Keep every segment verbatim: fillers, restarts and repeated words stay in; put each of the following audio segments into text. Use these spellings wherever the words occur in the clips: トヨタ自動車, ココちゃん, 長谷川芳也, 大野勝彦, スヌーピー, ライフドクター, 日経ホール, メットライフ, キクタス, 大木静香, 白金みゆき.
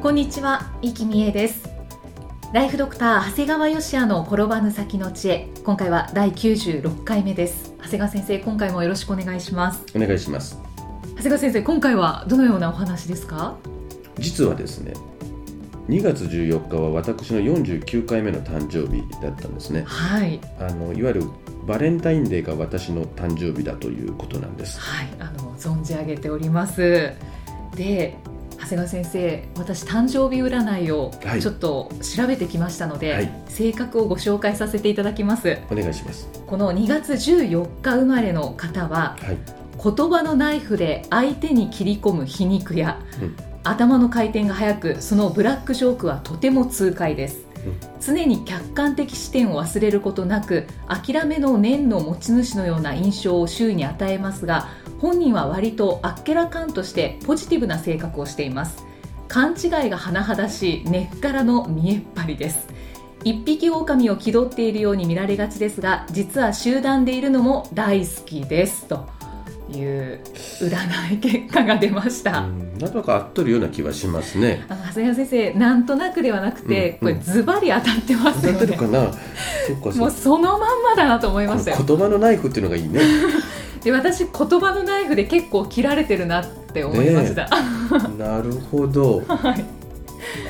こんにちは、生きみえです。ライフドクター長谷川芳也の転ばぬ先の知恵、今回はだいきゅうじゅうろっかいめです。長谷川先生、今回もよろしくお願いします。お願いします。長谷川先生、今回はどのようなお話ですか？実はですね、にがつじゅうよっかは私のよんじゅうきゅうかいめの誕生日だったんですね。はい。あの、いわゆるバレンタインデーが私の誕生日だということなんです。はい、あの、存じ上げております。で、長谷川先生、私誕生日占いをちょっと調べてきましたので、はい、性格をご紹介させていただきます。お願いします。このにがつじゅうよっか生まれの方は、はい、言葉のナイフで相手に切り込む皮肉や、うん、頭の回転が速く、そのブラックジョークはとても痛快です、うん、常に客観的視点を忘れることなく、諦めの念の持ち主のような印象を周囲に与えますが、本人は割とあっけらかんとしてポジティブな性格をしています。勘違いが甚だしい根っからの見えっ張りです。一匹狼を気取っているように見られがちですが、実は集団でいるのも大好きですという占い結果が出ました。うん、なんとか合っとるような気はしますね。あの、長谷川先生、なんとなくではなくて、うんうん、これズバリ当たってますよね。当たってるかな。そっか、そっか。もうそのまんまだなと思いましたよ。言葉のナイフっていうのがいいね。で、私、言葉のナイフで結構切られてるなって思いました、ね、なるほど、はい、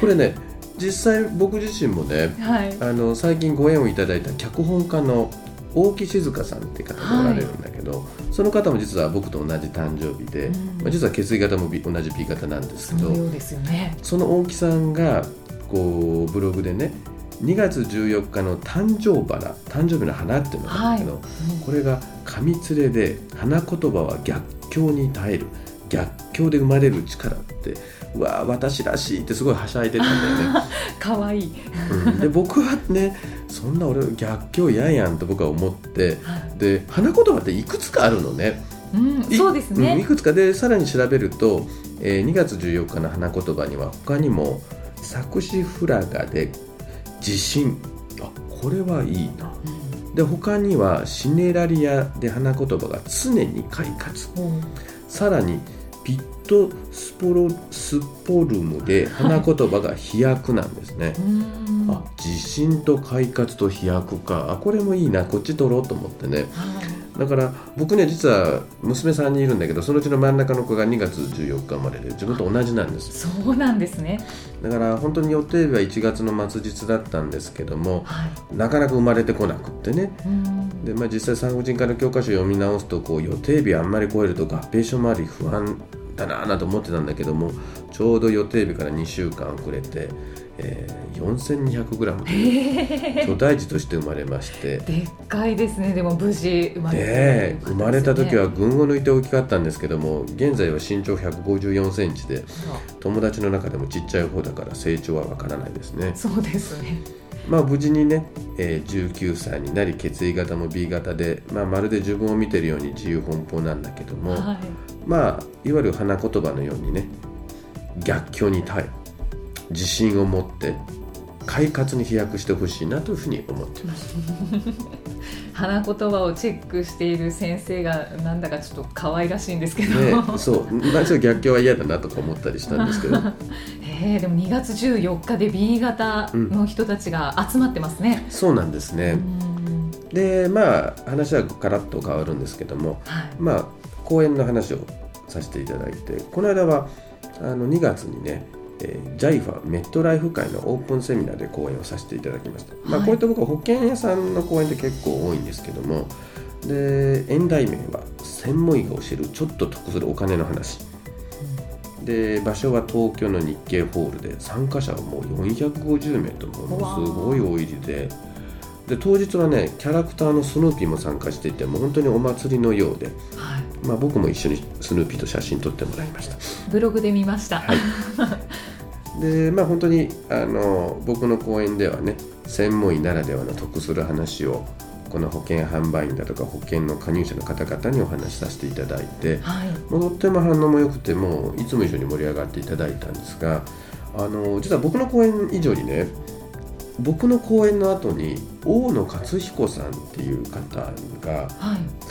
これね、実際僕自身もね、はい、あの、最近ご縁をいただいた脚本家の大木静香さんって方がおられるんだけど、はい、その方も実は僕と同じ誕生日で、うん、まあ、実は血液型も B、 同じ B 型なんですけど、 そうですよね。その大木さんがこうブログでね、にがつじゅうよっかの誕生花、誕生日の花っていうのがあるんだけど、はい、うん、これが紙連れで、花言葉は逆境に耐える、逆境で生まれる力って、うわー、私らしいってすごいはしゃいでたんだよね。かわいい。うん、で、僕はね、そんな俺逆境やんやんと僕は思って、はい、で、花言葉っていくつかあるのね。うん、そうですね。い、いくつかで、さらに調べると、えー、にがつじゅうよっかの花言葉には他にも作詞フラガで自信、あ、これはいいな、うん、で、他にはシネラリアで花言葉が常に快活、うん、さらにピットスポロスポルムで花言葉が飛躍なんですね。あ、自信と快活と飛躍か、あ、これもいいな、こっち取ろうと思ってね。だから僕ね、実は娘さんにいるんだけど、そのうちの真ん中の子がにがつじゅうよっか生まれで、自分と同じなんです。そうなんですね。だから本当に予定日はいちがつの末日だったんですけども、はい、なかなか生まれてこなくってね。うん、で、まあ、実際産婦人科の教科書を読み直すと、こう予定日あんまり超えると合併症もあり不安だなぁなと思ってたんだけども、ちょうど予定日からにしゅうかん遅れて、えー、よんせんにひゃくグラムという巨大児として生まれまして、えー、でっかいですね。でも無事生まれた、ね、生まれた時は群を抜いて大きかったんですけども、現在は身長ひゃくごじゅうよんセンチで、友達の中でもちっちゃい方だから成長はわからないですね。そうですね。まあ、無事にね、えー、じゅうきゅうさいになり、血液型も B 型で、まあ、まるで自分を見てるように自由奔放なんだけども、はい、まあ、いわゆる花言葉のようにね、逆境に耐え、自信を持って快活に飛躍してほしいなというふうに思ってます。花言葉をチェックしている先生がなんだかちょっと可愛らしいんですけど、ね、そう、まあ、ちょっと逆境は嫌だなとか思ったりしたんですけどえー、でもにがつじゅうよっかで B 型の人たちが集まってますね、うん、そうなんですね。うん、で、まあ、話はガラッと変わるんですけども、はい、まあ、講演の話をさせていただいて、この間はあのにがつにね、えー、ジャイファ メットライフ会のオープンセミナーで講演をさせていただきました、はい、まあ、こういった僕は保険屋さんの講演って結構多いんですけども、で、演題名は専門医が教えるちょっと得するお金の話で、場所は東京の日経ホールで、参加者はもうよんひゃくごじゅうめいと、ものすごい大入りで、で当日はねキャラクターのスヌーピーも参加していて、もう本当にお祭りのようで、はい、まあ、僕も一緒にスヌーピーと写真撮ってもらいました。ブログで見ました、はい。でまあ、本当にあの僕の講演ではね、専門医ならではの得する話をこの保険販売員だとか保険の加入者の方々にお話しさせていただいて、はい、もうとっても反応も良くて、もういつも以上に盛り上がっていただいたんですが、あの実は僕の講演以上にね、僕の講演の後に大野勝彦さんっていう方が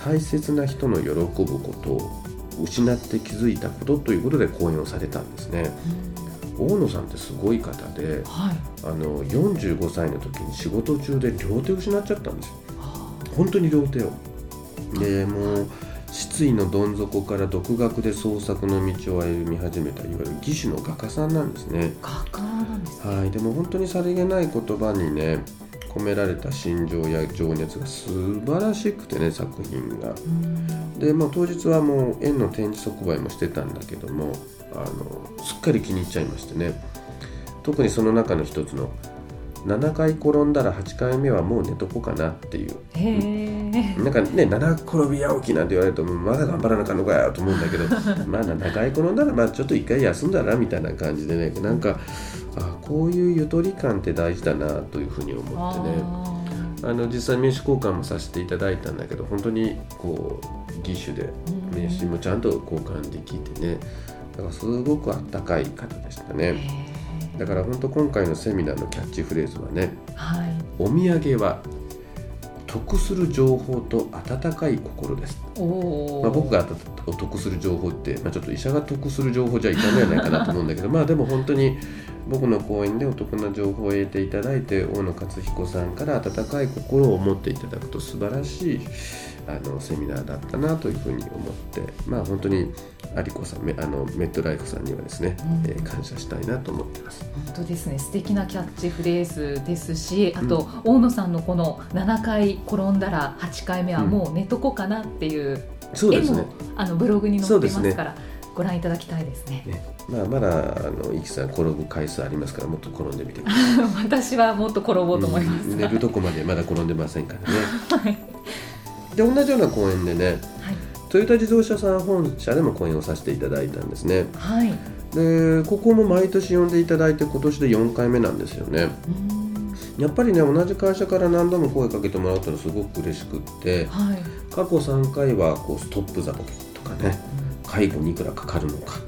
大切な人の喜ぶことを失って気づいたことということで講演をされたんですね、うん。大野さんってすごい方で、はい、あのよんじゅうごさいの時に仕事中で両手を失っちゃったんですよ。本当に両手をで、もう失意のどん底から独学で創作の道を歩み始めた、いわゆる義手の画家さんなんですね。画家なんですね。はい、でも本当にさりげない言葉にね込められた心情や情熱が素晴らしくてね、作品が。で、まあ、当日はもう園の展示即売もしてたんだけども、あのすっかり気に入っちゃいましてね、特にその中の一つのななかい転んだらはちかいめはもう寝とこうかなっていう、へなんかね、ななころびや起きなんて言われるとまだ頑張らなかんのかよと思うんだけどまあななかい転んだらまあちょっといっかい休んだらみたいな感じでね、なんかあこういうゆとり感って大事だなというふうに思ってね、あの実際名刺交換もさせていただいたんだけど、本当にこう義手で名刺もちゃんと交換できてね、だからすごくあったかい方でしたね。だから本当今回のセミナーのキャッチフレーズはね、はい、お土産は得する情報と温かい心です。お、まあ、僕が得する情報って、まあ、ちょっと医者が得する情報じゃいかないんじゃないかなと思うんだけどまあでも本当に僕の講演でお得な情報を得ていただいて、大野勝彦さんから温かい心を持っていただくと素晴らしいあのセミナーだったなというふうに思って、まあ、本当に有子さん、あのメットライフさんにはですね、うん、えー、感謝したいなと思ってます。本当ですね、素敵なキャッチフレーズですし、あと、うん、大野さんのこのななかい転んだらはちかいめはもう寝とこかなっていう絵も、うん、ね、あのブログに載ってますからご覧いただきたいです ね, ね、まあ、まだあのイキさん転ぶ回数ありますから、もっと転んでみてください私はもっと転ぼうと思います、うん、寝るとこまでまだ転んでませんからねはい、で同じような講演でね、はい、トヨタ自動車さん本社でも講演をさせていただいたんですね、はい、でここも毎年呼んでいただいて今年でよんかいめなんですよね。うん、やっぱりね、同じ会社から何度も声かけてもらうというのはすごく嬉しくって、はい、過去さんかいはこうストップザボケとかね、うん、介護にいくらかかるのか、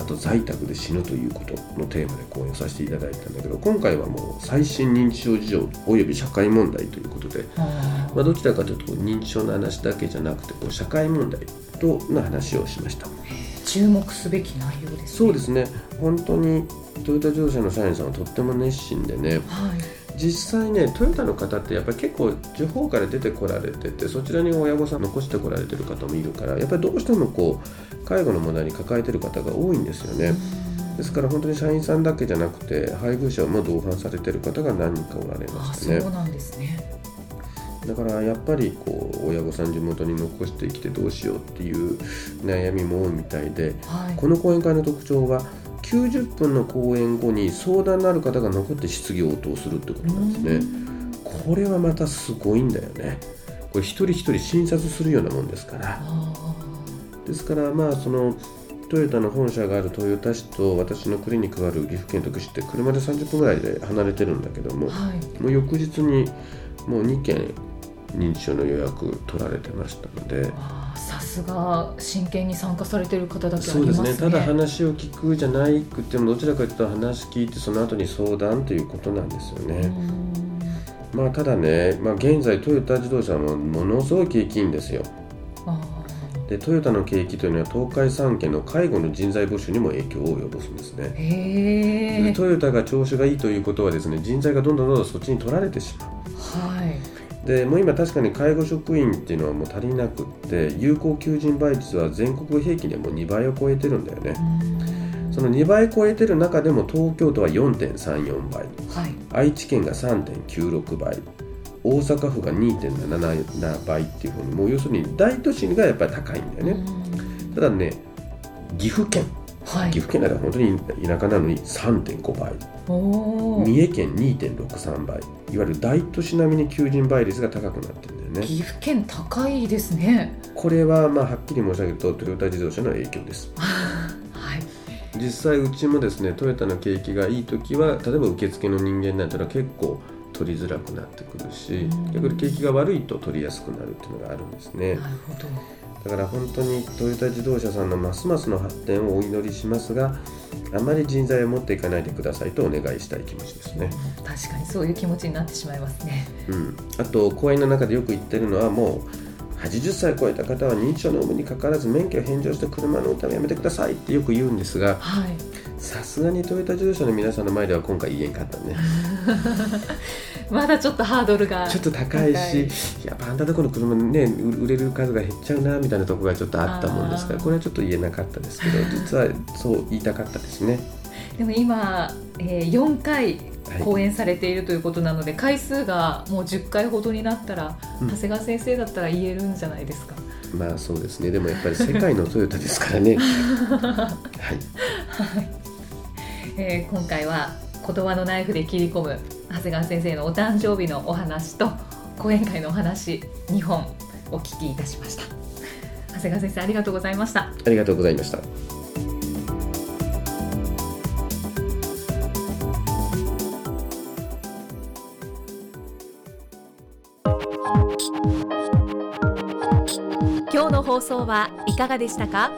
あと在宅で死ぬということのテーマで講演をさせていただいたんだけど、今回はもう最新認知症事情および社会問題ということで、まあ、どちらかというと認知症の話だけじゃなくてこう社会問題との話をしました。注目すべき内容ですね。そうですね、本当にトヨタ自動車の社員さんはとっても熱心でね、はい、実際ね、トヨタの方ってやっぱり結構地方から出てこられてて、そちらに親御さん残してこられてる方もいるから、やっぱりどうしてもこう介護の問題に抱えてる方が多いんですよね。ですから本当に社員さんだけじゃなくて配偶者も同伴されてる方が何人かおられましたね。あ、そうなんですね。だからやっぱりこう親御さん地元に残してきてどうしようっていう悩みも多いみたいで、はい、この講演会の特徴はきゅうじゅっぷんの講演後に相談のある方が残って質疑応答するってことなんですね。これはまたすごいんだよね。これ一人一人診察するようなもんですから。ですからまあそのトヨタの本社がある豊田市と私のクリニックがある岐阜県徳市って車でさんじゅっぷんぐらいで離れてるんだけども、はい、もう翌日にもうにけん認知症の予約取られてましたので、さすが真剣に参加されている方だけあります ね, そうですね。ただ話を聞くじゃなくてもどちらかというと話聞いてその後に相談ということなんですよね。うん、まあ、ただね、まあ、現在トヨタ自動車もものすごい景気いいんですよ。あでトヨタの景気というのは東海さん県の介護の人材募集にも影響を及ぼすんですね。へでトヨタが調子がいいということはですね、人材がどんどんどんどんそっちに取られてしまう。はい、でもう今確かに介護職員っていうのはもう足りなくって、有効求人倍率は全国平均でもうにばいを超えてるんだよね。そのにばい超えてる中でも東京都は よんてんさんよん 倍、はい、愛知県が さんてんきゅうろく 倍、大阪府が にてんななな 倍っていうふうに、もう要するに大都市がやっぱり高いんだよね。ただね、岐阜県はい、岐阜県内では本当に田舎なのに さんてんご 倍、お三重県 にてんろくさん 倍、いわゆる大都市並みに求人倍率が高くなってるんだよね。岐阜県高いですね。これはまあはっきり申し上げるとトヨタ自動車の影響です、はい、実際うちもですねトヨタの景気がいい時は例えば受付の人間なんてのは結構取りづらくなってくるし、逆に景気が悪いと取りやすくなるっていうのがあるんですね。なるほど。だから本当にトヨタ自動車さんのますますの発展をお祈りしますが、あまり人材を持っていかないでくださいとお願いしたい気持ちですね。確かにそういう気持ちになってしまいますね、うん、あと講演の中でよく言ってるのは、もうはちじゅっさい超えた方は認知症の有無にかかわらず免許を返上して車の運転をやめてくださいってよく言うんですが、さすがにトヨタ自動車の皆さんの前では今回言えんかったねまだちょっとハードルがちょっと高いし、いやあんたとこの車ね売れる数が減っちゃうなみたいなところがちょっとあったもんですから、これはちょっと言えなかったですけど、実はそう言いたかったですね。でも今、えー、よんかい講演されているということなので、はい、回数がもうじゅっかいほどになったら、うん、長谷川先生だったら言えるんじゃないですか。まあそうですね。でもやっぱり世界のトヨタですからねはい、はいえー、今回は言葉のナイフで切り込む長谷川先生のお誕生日のお話と講演会のお話にほんお聞きいたしました。長谷川先生、ありがとうございました。ありがとうございました。今日の放送はいかがでしたか。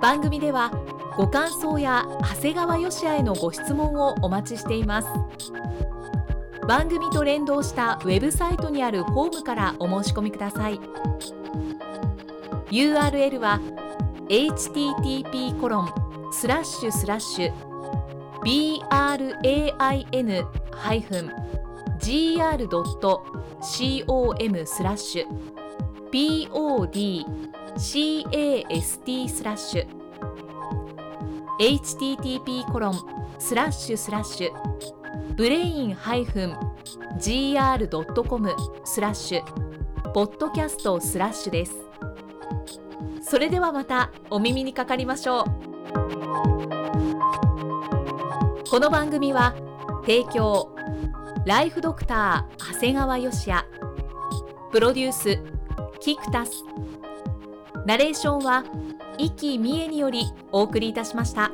番組ではご感想や長谷川芳也へのご質問をお待ちしています。番組と連動したウェブサイトにあるホームからお申し込みください。 ユーアールエル は エイチティーティーピーコロンスラッシュスラッシュビーアールエーアイエヌハイフンジーアールドットシーオーエムスラッシュピーオーディーシーエーエスティースラッシュエイチティーティーピーコロンスラッシュスラッシュブレインハイフンジーアールドットコムスラッシュポッドキャストスラッシュです。それではまたお耳にかかりましょう。この番組は提供ライフドクター長谷川芳也、プロデュースキクタス、ナレーションは生きみえによりお送りいたしました。